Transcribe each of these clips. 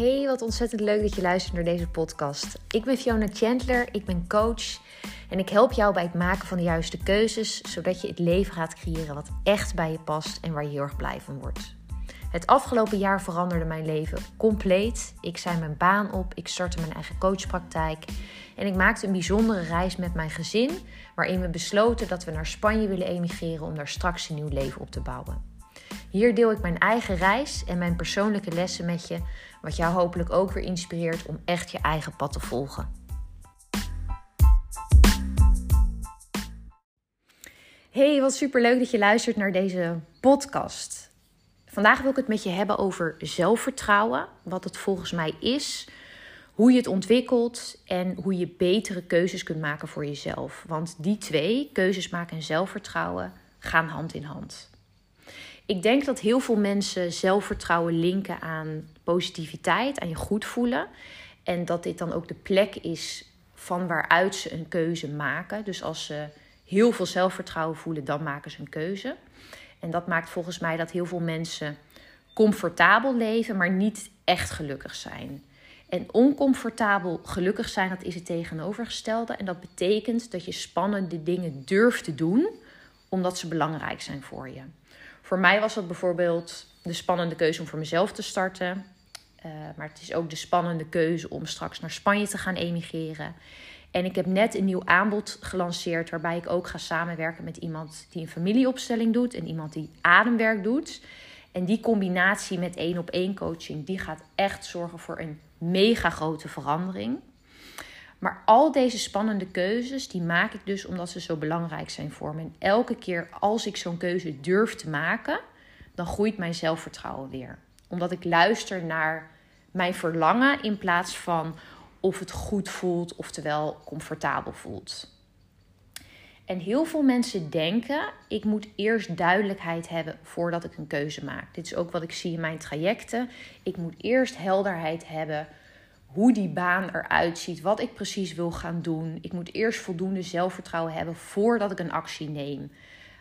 Hey, wat ontzettend leuk dat je luistert naar deze podcast. Ik ben Fiona Chandler, ik ben coach en ik help jou bij het maken van de juiste keuzes, zodat je het leven gaat creëren wat echt bij je past en waar je heel erg blij van wordt. Het afgelopen jaar veranderde mijn leven compleet. Ik zei mijn baan op, ik startte mijn eigen coachpraktijk en ik maakte een bijzondere reis met mijn gezin, waarin we besloten dat we naar Spanje willen emigreren om daar straks een nieuw leven op te bouwen. Hier deel ik mijn eigen reis en mijn persoonlijke lessen met je, wat jou hopelijk ook weer inspireert om echt je eigen pad te volgen. Hey, wat superleuk dat je luistert naar deze podcast. Vandaag wil ik het met je hebben over zelfvertrouwen, wat het volgens mij is, hoe je het ontwikkelt en hoe je betere keuzes kunt maken voor jezelf. Want die twee, keuzes maken en zelfvertrouwen, gaan hand in hand. Ik denk dat heel veel mensen zelfvertrouwen linken aan positiviteit, aan je goed voelen. En dat dit dan ook de plek is van waaruit ze een keuze maken. Dus als ze heel veel zelfvertrouwen voelen, dan maken ze een keuze. En dat maakt volgens mij dat heel veel mensen comfortabel leven, maar niet echt gelukkig zijn. En oncomfortabel gelukkig zijn, dat is het tegenovergestelde. En dat betekent dat je spannende dingen durft te doen, omdat ze belangrijk zijn voor je. Voor mij was dat bijvoorbeeld de spannende keuze om voor mezelf te starten. Maar het is ook de spannende keuze om straks naar Spanje te gaan emigreren. En ik heb net een nieuw aanbod gelanceerd, waarbij ik ook ga samenwerken met iemand die een familieopstelling doet en iemand die ademwerk doet. En die combinatie met 1-op-1 coaching, die gaat echt zorgen voor een mega grote verandering. Maar al deze spannende keuzes, die maak ik dus omdat ze zo belangrijk zijn voor me. En elke keer als ik zo'n keuze durf te maken, dan groeit mijn zelfvertrouwen weer. Omdat ik luister naar mijn verlangen in plaats van of het goed voelt, oftewel comfortabel voelt. En heel veel mensen denken, ik moet eerst duidelijkheid hebben voordat ik een keuze maak. Dit is ook wat ik zie in mijn trajecten. Ik moet eerst helderheid hebben hoe die baan eruit ziet, wat ik precies wil gaan doen. Ik moet eerst voldoende zelfvertrouwen hebben voordat ik een actie neem.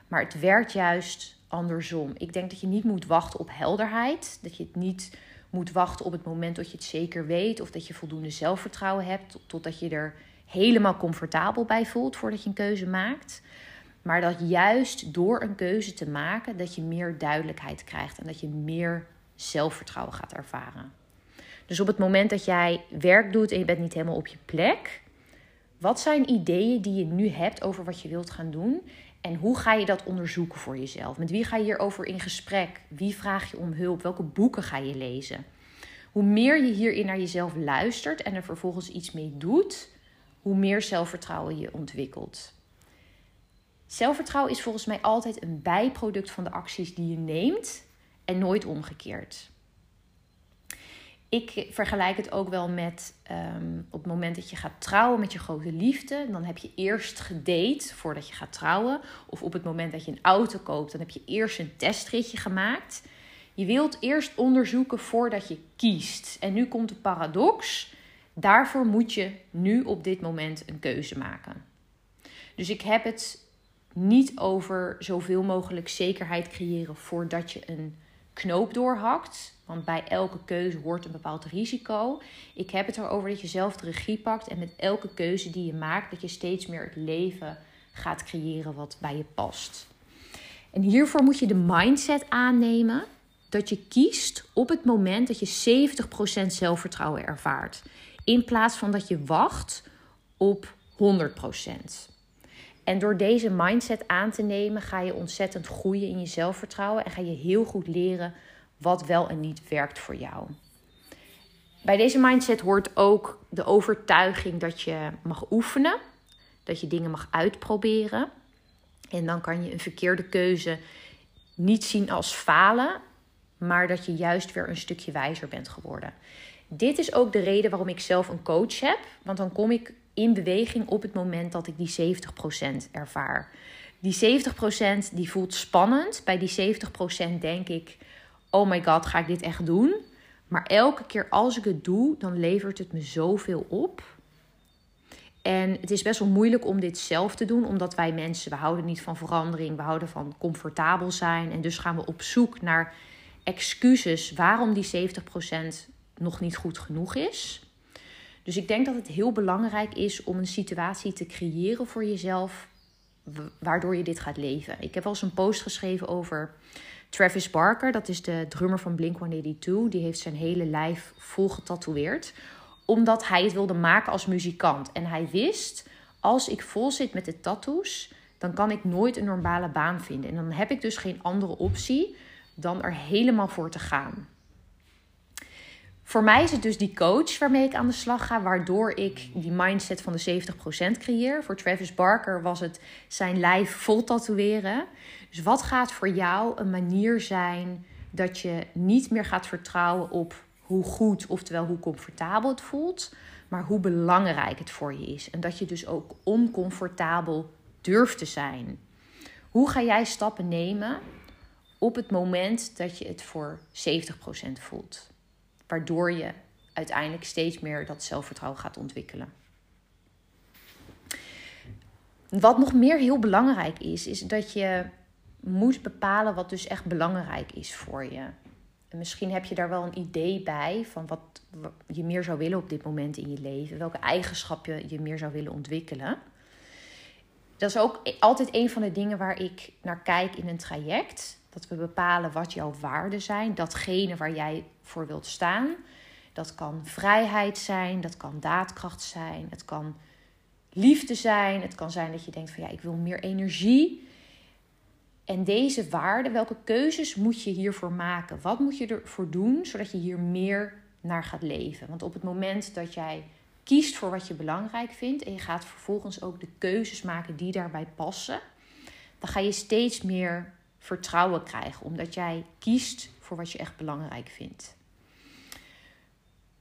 Maar het werkt juist andersom. Ik denk dat je niet moet wachten op helderheid. Dat je het niet moet wachten op het moment dat je het zeker weet, of dat je voldoende zelfvertrouwen hebt, totdat je er helemaal comfortabel bij voelt voordat je een keuze maakt. Maar dat juist door een keuze te maken, dat je meer duidelijkheid krijgt en dat je meer zelfvertrouwen gaat ervaren. Dus op het moment dat jij werk doet en je bent niet helemaal op je plek, wat zijn ideeën die je nu hebt over wat je wilt gaan doen? En hoe ga je dat onderzoeken voor jezelf? Met wie ga je hierover in gesprek? Wie vraag je om hulp? Welke boeken ga je lezen? Hoe meer je hierin naar jezelf luistert en er vervolgens iets mee doet, hoe meer zelfvertrouwen je ontwikkelt. Zelfvertrouwen is volgens mij altijd een bijproduct van de acties die je neemt en nooit omgekeerd. Ik vergelijk het ook wel met op het moment dat je gaat trouwen met je grote liefde. Dan heb je eerst gedate voordat je gaat trouwen. Of op het moment dat je een auto koopt, dan heb je eerst een testritje gemaakt. Je wilt eerst onderzoeken voordat je kiest. En nu komt de paradox. Daarvoor moet je nu op dit moment een keuze maken. Dus ik heb het niet over zoveel mogelijk zekerheid creëren voordat je een knoop doorhakt. Want bij elke keuze hoort een bepaald risico. Ik heb het erover dat je zelf de regie pakt. En met elke keuze die je maakt, dat je steeds meer het leven gaat creëren wat bij je past. En hiervoor moet je de mindset aannemen dat je kiest op het moment dat je 70% zelfvertrouwen ervaart. In plaats van dat je wacht op 100%. En door deze mindset aan te nemen, ga je ontzettend groeien in je zelfvertrouwen. En ga je heel goed leren wat wel en niet werkt voor jou. Bij deze mindset hoort ook de overtuiging dat je mag oefenen. Dat je dingen mag uitproberen. En dan kan je een verkeerde keuze niet zien als falen, maar dat je juist weer een stukje wijzer bent geworden. Dit is ook de reden waarom ik zelf een coach heb. Want dan kom ik in beweging op het moment dat ik die 70% ervaar. Die 70% die voelt spannend. Bij die 70% denk ik, oh my god, ga ik dit echt doen? Maar elke keer als ik het doe, dan levert het me zoveel op. En het is best wel moeilijk om dit zelf te doen, omdat wij mensen, we houden niet van verandering, we houden van comfortabel zijn. En dus gaan we op zoek naar excuses waarom die 70% nog niet goed genoeg is. Dus ik denk dat het heel belangrijk is om een situatie te creëren voor jezelf, waardoor je dit gaat leven. Ik heb wel eens een post geschreven over Travis Barker. Dat is de drummer van Blink-182. Die heeft zijn hele lijf vol getatoeëerd, omdat hij het wilde maken als muzikant. En hij wist, als ik vol zit met de tattoos, dan kan ik nooit een normale baan vinden. En dan heb ik dus geen andere optie dan er helemaal voor te gaan. Voor mij is het dus die coach waarmee ik aan de slag ga, waardoor ik die mindset van de 70% creëer. Voor Travis Barker was het zijn lijf vol tatoeëren. Dus wat gaat voor jou een manier zijn dat je niet meer gaat vertrouwen op hoe goed, oftewel hoe comfortabel het voelt, maar hoe belangrijk het voor je is. En dat je dus ook oncomfortabel durft te zijn. Hoe ga jij stappen nemen op het moment dat je het voor 70% voelt? Waardoor je uiteindelijk steeds meer dat zelfvertrouwen gaat ontwikkelen. Wat nog meer heel belangrijk is, is dat je moet bepalen wat dus echt belangrijk is voor je. En misschien heb je daar wel een idee bij van wat je meer zou willen op dit moment in je leven. Welke eigenschappen je meer zou willen ontwikkelen. Dat is ook altijd een van de dingen waar ik naar kijk in een traject. Dat we bepalen wat jouw waarden zijn. Datgene waar jij voor wilt staan. Dat kan vrijheid zijn. Dat kan daadkracht zijn. Het kan liefde zijn. Het kan zijn dat je denkt van ja, ik wil meer energie. En deze waarden, welke keuzes moet je hiervoor maken? Wat moet je ervoor doen zodat je hier meer naar gaat leven? Want op het moment dat jij kiest voor wat je belangrijk vindt en je gaat vervolgens ook de keuzes maken die daarbij passen, dan ga je steeds meer vertrouwen krijgen, omdat jij kiest voor wat je echt belangrijk vindt.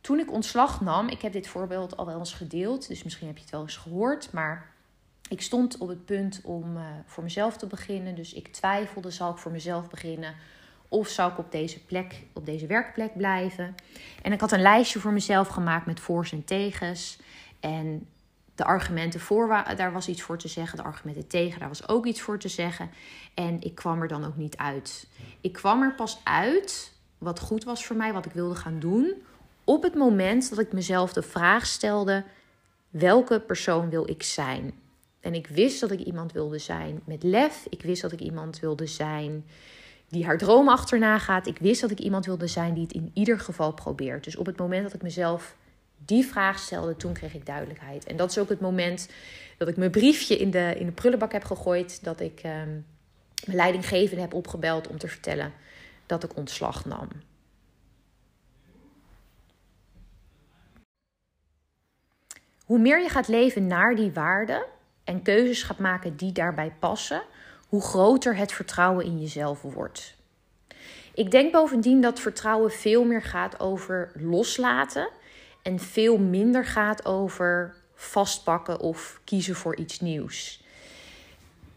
Toen ik ontslag nam, ik heb dit voorbeeld al wel eens gedeeld, dus misschien heb je het wel eens gehoord, maar ik stond op het punt om voor mezelf te beginnen. Dus ik twijfelde, zal ik voor mezelf beginnen of zou ik op deze plek, op deze werkplek blijven? En ik had een lijstje voor mezelf gemaakt met voor's en tegens. En de argumenten voor, daar was iets voor te zeggen. De argumenten tegen, daar was ook iets voor te zeggen. En ik kwam er dan ook niet uit. Ik kwam er pas uit wat goed was voor mij, wat ik wilde gaan doen, op het moment dat ik mezelf de vraag stelde, welke persoon wil ik zijn? En ik wist dat ik iemand wilde zijn met lef. Ik wist dat ik iemand wilde zijn die haar droom achterna gaat. Ik wist dat ik iemand wilde zijn die het in ieder geval probeert. Dus op het moment dat ik mezelf die vraag stelde, toen kreeg ik duidelijkheid. En dat is ook het moment dat ik mijn briefje in de prullenbak heb gegooid. Dat ik mijn leidinggevende heb opgebeld om te vertellen dat ik ontslag nam. Hoe meer je gaat leven naar die waarden en keuzes gaat maken die daarbij passen, hoe groter het vertrouwen in jezelf wordt. Ik denk bovendien dat vertrouwen veel meer gaat over loslaten en veel minder gaat over vastpakken of kiezen voor iets nieuws.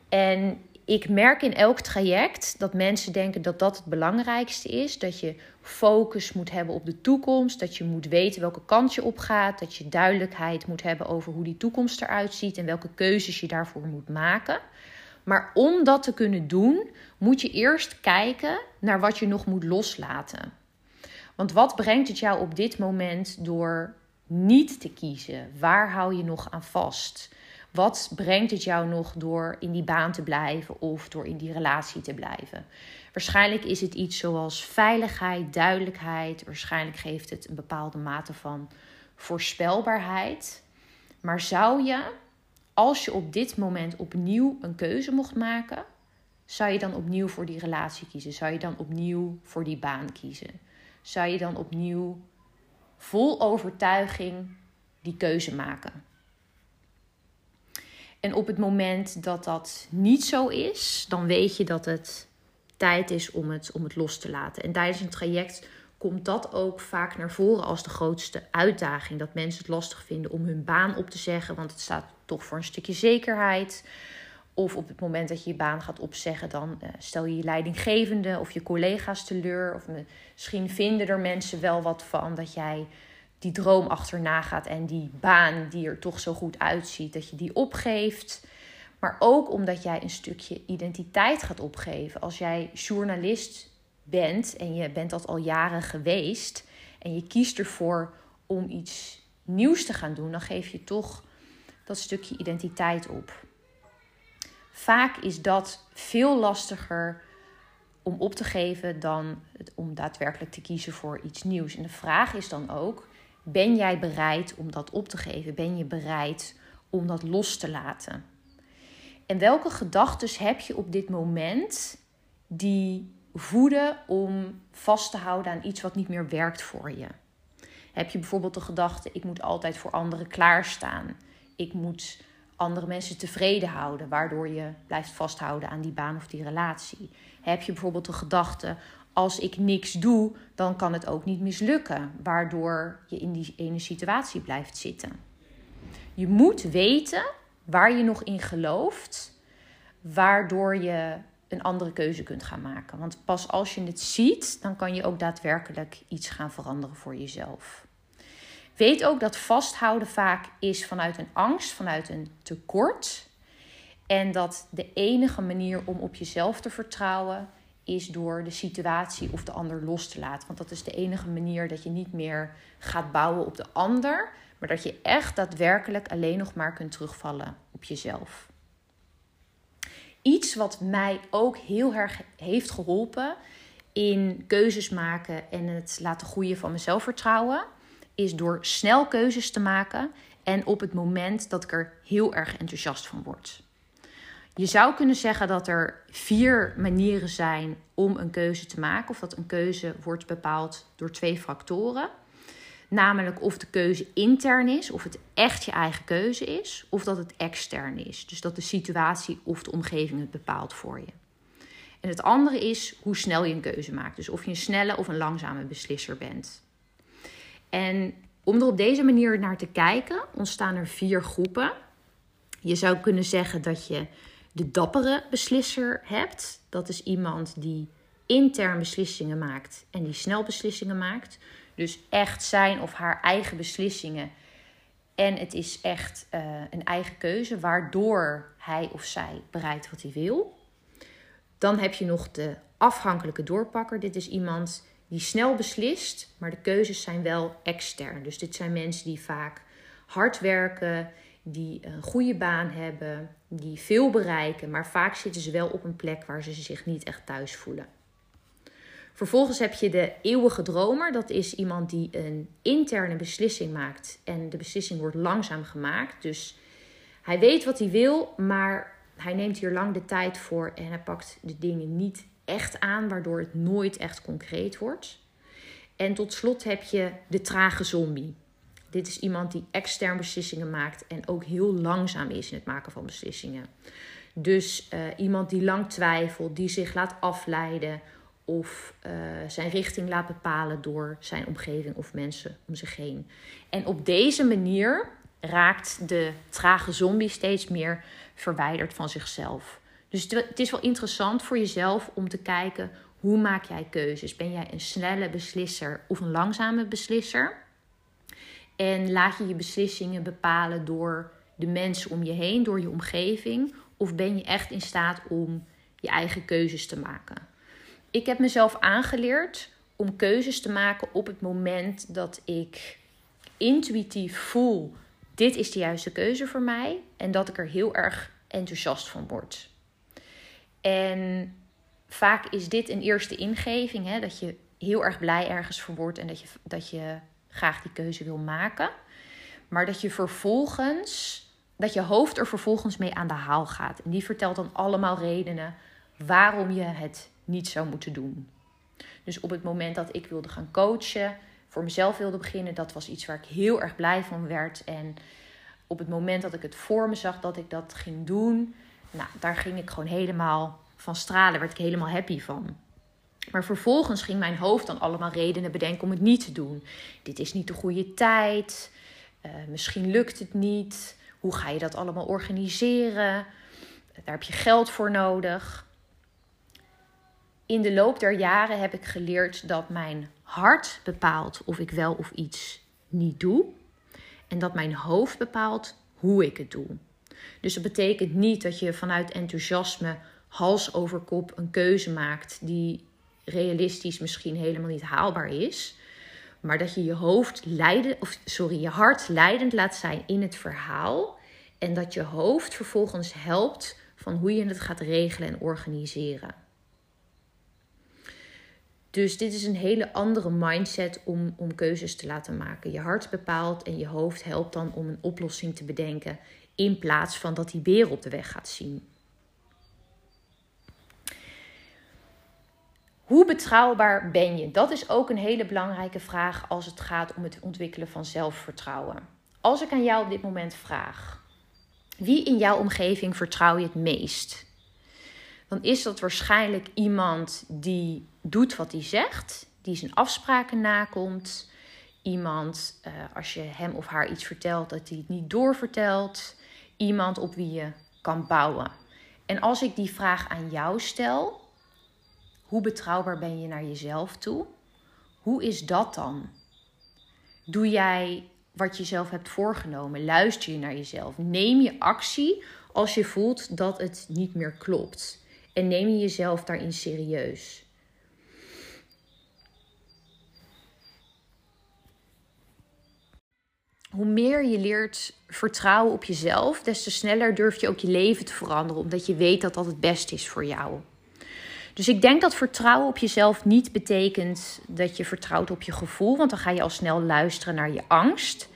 En ik merk in elk traject dat mensen denken dat dat het belangrijkste is. Dat je focus moet hebben op de toekomst. Dat je moet weten welke kant je op gaat. Dat je duidelijkheid moet hebben over hoe die toekomst eruit ziet en welke keuzes je daarvoor moet maken. Maar om dat te kunnen doen, moet je eerst kijken naar wat je nog moet loslaten. Want wat brengt het jou op dit moment door niet te kiezen? Waar hou je nog aan vast? Wat brengt het jou nog door in die baan te blijven of door in die relatie te blijven? Waarschijnlijk is het iets zoals veiligheid, duidelijkheid. Waarschijnlijk geeft het een bepaalde mate van voorspelbaarheid. Maar zou je, als je op dit moment opnieuw een keuze mocht maken, zou je dan opnieuw voor die relatie kiezen? Zou je dan opnieuw voor die baan kiezen? Zou je dan opnieuw vol overtuiging die keuze maken? En op het moment dat dat niet zo is, dan weet je dat het tijd is om het los te laten. En tijdens een traject komt dat ook vaak naar voren als de grootste uitdaging. Dat mensen het lastig vinden om hun baan op te zeggen, want het staat toch voor een stukje zekerheid. Of op het moment dat je je baan gaat opzeggen, dan stel je je leidinggevende of je collega's teleur. Of misschien vinden er mensen wel wat van dat jij die droom achterna gaat en die baan die er toch zo goed uitziet, dat je die opgeeft. Maar ook omdat jij een stukje identiteit gaat opgeven. Als jij journalist bent en je bent dat al jaren geweest en je kiest ervoor om iets nieuws te gaan doen, dan geef je toch dat stukje identiteit op. Vaak is dat veel lastiger om op te geven dan om daadwerkelijk te kiezen voor iets nieuws. En de vraag is dan ook, ben jij bereid om dat op te geven? Ben je bereid om dat los te laten? En welke gedachten heb je op dit moment die voeden om vast te houden aan iets wat niet meer werkt voor je? Heb je bijvoorbeeld de gedachte, ik moet altijd voor anderen klaarstaan. Ik moet andere mensen tevreden houden, waardoor je blijft vasthouden aan die baan of die relatie. Heb je bijvoorbeeld de gedachte, als ik niks doe, dan kan het ook niet mislukken, waardoor je in die ene situatie blijft zitten. Je moet weten waar je nog in gelooft, waardoor je een andere keuze kunt gaan maken. Want pas als je het ziet, dan kan je ook daadwerkelijk iets gaan veranderen voor jezelf. Weet ook dat vasthouden vaak is vanuit een angst, vanuit een tekort. En dat de enige manier om op jezelf te vertrouwen is door de situatie of de ander los te laten. Want dat is de enige manier dat je niet meer gaat bouwen op de ander, maar dat je echt daadwerkelijk alleen nog maar kunt terugvallen op jezelf. Iets wat mij ook heel erg heeft geholpen in keuzes maken en het laten groeien van mijn zelfvertrouwen, is door snel keuzes te maken en op het moment dat ik er heel erg enthousiast van word. Je zou kunnen zeggen dat er 4 manieren zijn om een keuze te maken, of dat een keuze wordt bepaald door 2 factoren. Namelijk of de keuze intern is, of het echt je eigen keuze is, of dat het extern is. Dus dat de situatie of de omgeving het bepaalt voor je. En het andere is hoe snel je een keuze maakt. Dus of je een snelle of een langzame beslisser bent. En om er op deze manier naar te kijken, ontstaan er 4 groepen. Je zou kunnen zeggen dat je de dappere beslisser hebt. Dat is iemand die intern beslissingen maakt en die snel beslissingen maakt. Dus echt zijn of haar eigen beslissingen. En het is echt een eigen keuze, waardoor hij of zij bereikt wat hij wil. Dan heb je nog de afhankelijke doorpakker. Dit is iemand die snel beslist, maar de keuzes zijn wel extern. Dus dit zijn mensen die vaak hard werken, die een goede baan hebben, die veel bereiken, maar vaak zitten ze wel op een plek waar ze zich niet echt thuis voelen. Vervolgens heb je de eeuwige dromer. Dat is iemand die een interne beslissing maakt en de beslissing wordt langzaam gemaakt. Dus hij weet wat hij wil, maar hij neemt hier lang de tijd voor en hij pakt de dingen niet echt aan, waardoor het nooit echt concreet wordt. En tot slot heb je de trage zombie. Dit is iemand die extern beslissingen maakt en ook heel langzaam is in het maken van beslissingen. Dus iemand die lang twijfelt, die zich laat afleiden of zijn richting laat bepalen door zijn omgeving of mensen om zich heen. En op deze manier raakt de trage zombie steeds meer verwijderd van zichzelf. Dus het is wel interessant voor jezelf om te kijken, hoe maak jij keuzes? Ben jij een snelle beslisser of een langzame beslisser? En laat je je beslissingen bepalen door de mensen om je heen, door je omgeving? Of ben je echt in staat om je eigen keuzes te maken? Ik heb mezelf aangeleerd om keuzes te maken op het moment dat ik intuïtief voel, dit is de juiste keuze voor mij. En dat ik er heel erg enthousiast van word. En vaak is dit een eerste ingeving, hè, dat je heel erg blij ergens voor wordt en dat je graag die keuze wil maken. Maar dat je hoofd er vervolgens mee aan de haal gaat. En die vertelt dan allemaal redenen waarom je het niet zou moeten doen. Dus op het moment dat ik wilde gaan coachen, voor mezelf wilde beginnen, dat was iets waar ik heel erg blij van werd. En op het moment dat ik het voor me zag dat ik dat ging doen, nou, daar ging ik gewoon helemaal van stralen, werd ik helemaal happy van. Maar vervolgens ging mijn hoofd dan allemaal redenen bedenken om het niet te doen. Dit is niet de goede tijd. Misschien lukt het niet. Hoe ga je dat allemaal organiseren? Daar heb je geld voor nodig. In de loop der jaren heb ik geleerd dat mijn hart bepaalt of ik wel of iets niet doe. En dat mijn hoofd bepaalt hoe ik het doe. Dus dat betekent niet dat je vanuit enthousiasme hals over kop een keuze maakt die realistisch misschien helemaal niet haalbaar is. Maar dat je je hoofd leiden, of sorry, je hart leidend laat zijn in het verhaal. En dat je hoofd vervolgens helpt van hoe je het gaat regelen en organiseren. Dus dit is een hele andere mindset om keuzes te laten maken. Je hart bepaalt en je hoofd helpt dan om een oplossing te bedenken. In plaats van dat die beer op de weg gaat zien. Hoe betrouwbaar ben je? Dat is ook een hele belangrijke vraag als het gaat om het ontwikkelen van zelfvertrouwen. Als ik aan jou op dit moment vraag, wie in jouw omgeving vertrouw je het meest? Dan is dat waarschijnlijk iemand die doet wat hij zegt, die zijn afspraken nakomt. Iemand, als je hem of haar iets vertelt, dat hij het niet doorvertelt. Iemand op wie je kan bouwen. En als ik die vraag aan jou stel, hoe betrouwbaar ben je naar jezelf toe? Hoe is dat dan? Doe jij wat je zelf hebt voorgenomen? Luister je naar jezelf? Neem je actie als je voelt dat het niet meer klopt? En neem je jezelf daarin serieus? Hoe meer je leert vertrouwen op jezelf, des te sneller durf je ook je leven te veranderen, omdat je weet dat dat het beste is voor jou. Dus ik denk dat vertrouwen op jezelf niet betekent dat je vertrouwt op je gevoel. Want dan ga je al snel luisteren naar je angst.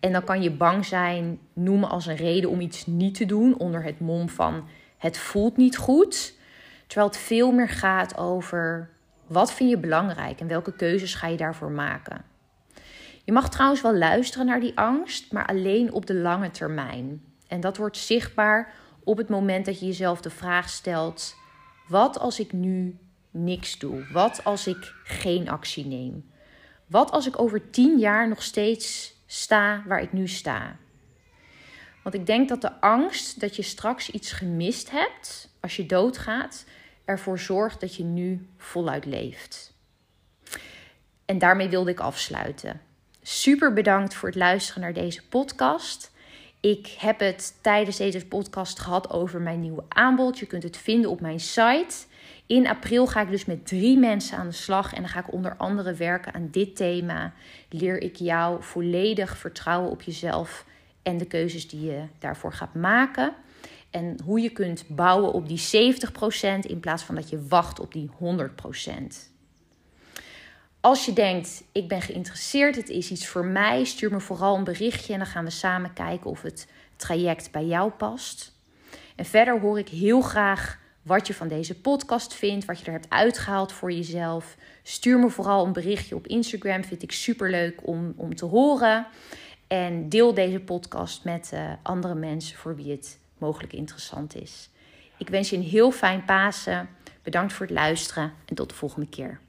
En dan kan je bang zijn noemen als een reden om iets niet te doen. Onder het mom van het voelt niet goed. Terwijl het veel meer gaat over wat vind je belangrijk en welke keuzes ga je daarvoor maken. Je mag trouwens wel luisteren naar die angst, maar alleen op de lange termijn. En dat wordt zichtbaar op het moment dat je jezelf de vraag stelt: wat als ik nu niks doe? Wat als ik geen actie neem? Wat als ik over 10 jaar nog steeds sta waar ik nu sta? Want ik denk dat de angst dat je straks iets gemist hebt als je doodgaat, ervoor zorgt dat je nu voluit leeft. En daarmee wilde ik afsluiten. Super bedankt voor het luisteren naar deze podcast. Ik heb het tijdens deze podcast gehad over mijn nieuwe aanbod. Je kunt het vinden op mijn site. In april ga ik dus met 3 mensen aan de slag. En dan ga ik onder andere werken aan dit thema. Leer ik jou volledig vertrouwen op jezelf en de keuzes die je daarvoor gaat maken. En hoe je kunt bouwen op die 70% in plaats van dat je wacht op die 100%. Als je denkt, ik ben geïnteresseerd, het is iets voor mij, stuur me vooral een berichtje en dan gaan we samen kijken of het traject bij jou past. En verder hoor ik heel graag wat je van deze podcast vindt, wat je er hebt uitgehaald voor jezelf. Stuur me vooral een berichtje op Instagram, vind ik superleuk om te horen. En deel deze podcast met andere mensen voor wie het mogelijk interessant is. Ik wens je een heel fijn Pasen, bedankt voor het luisteren en tot de volgende keer.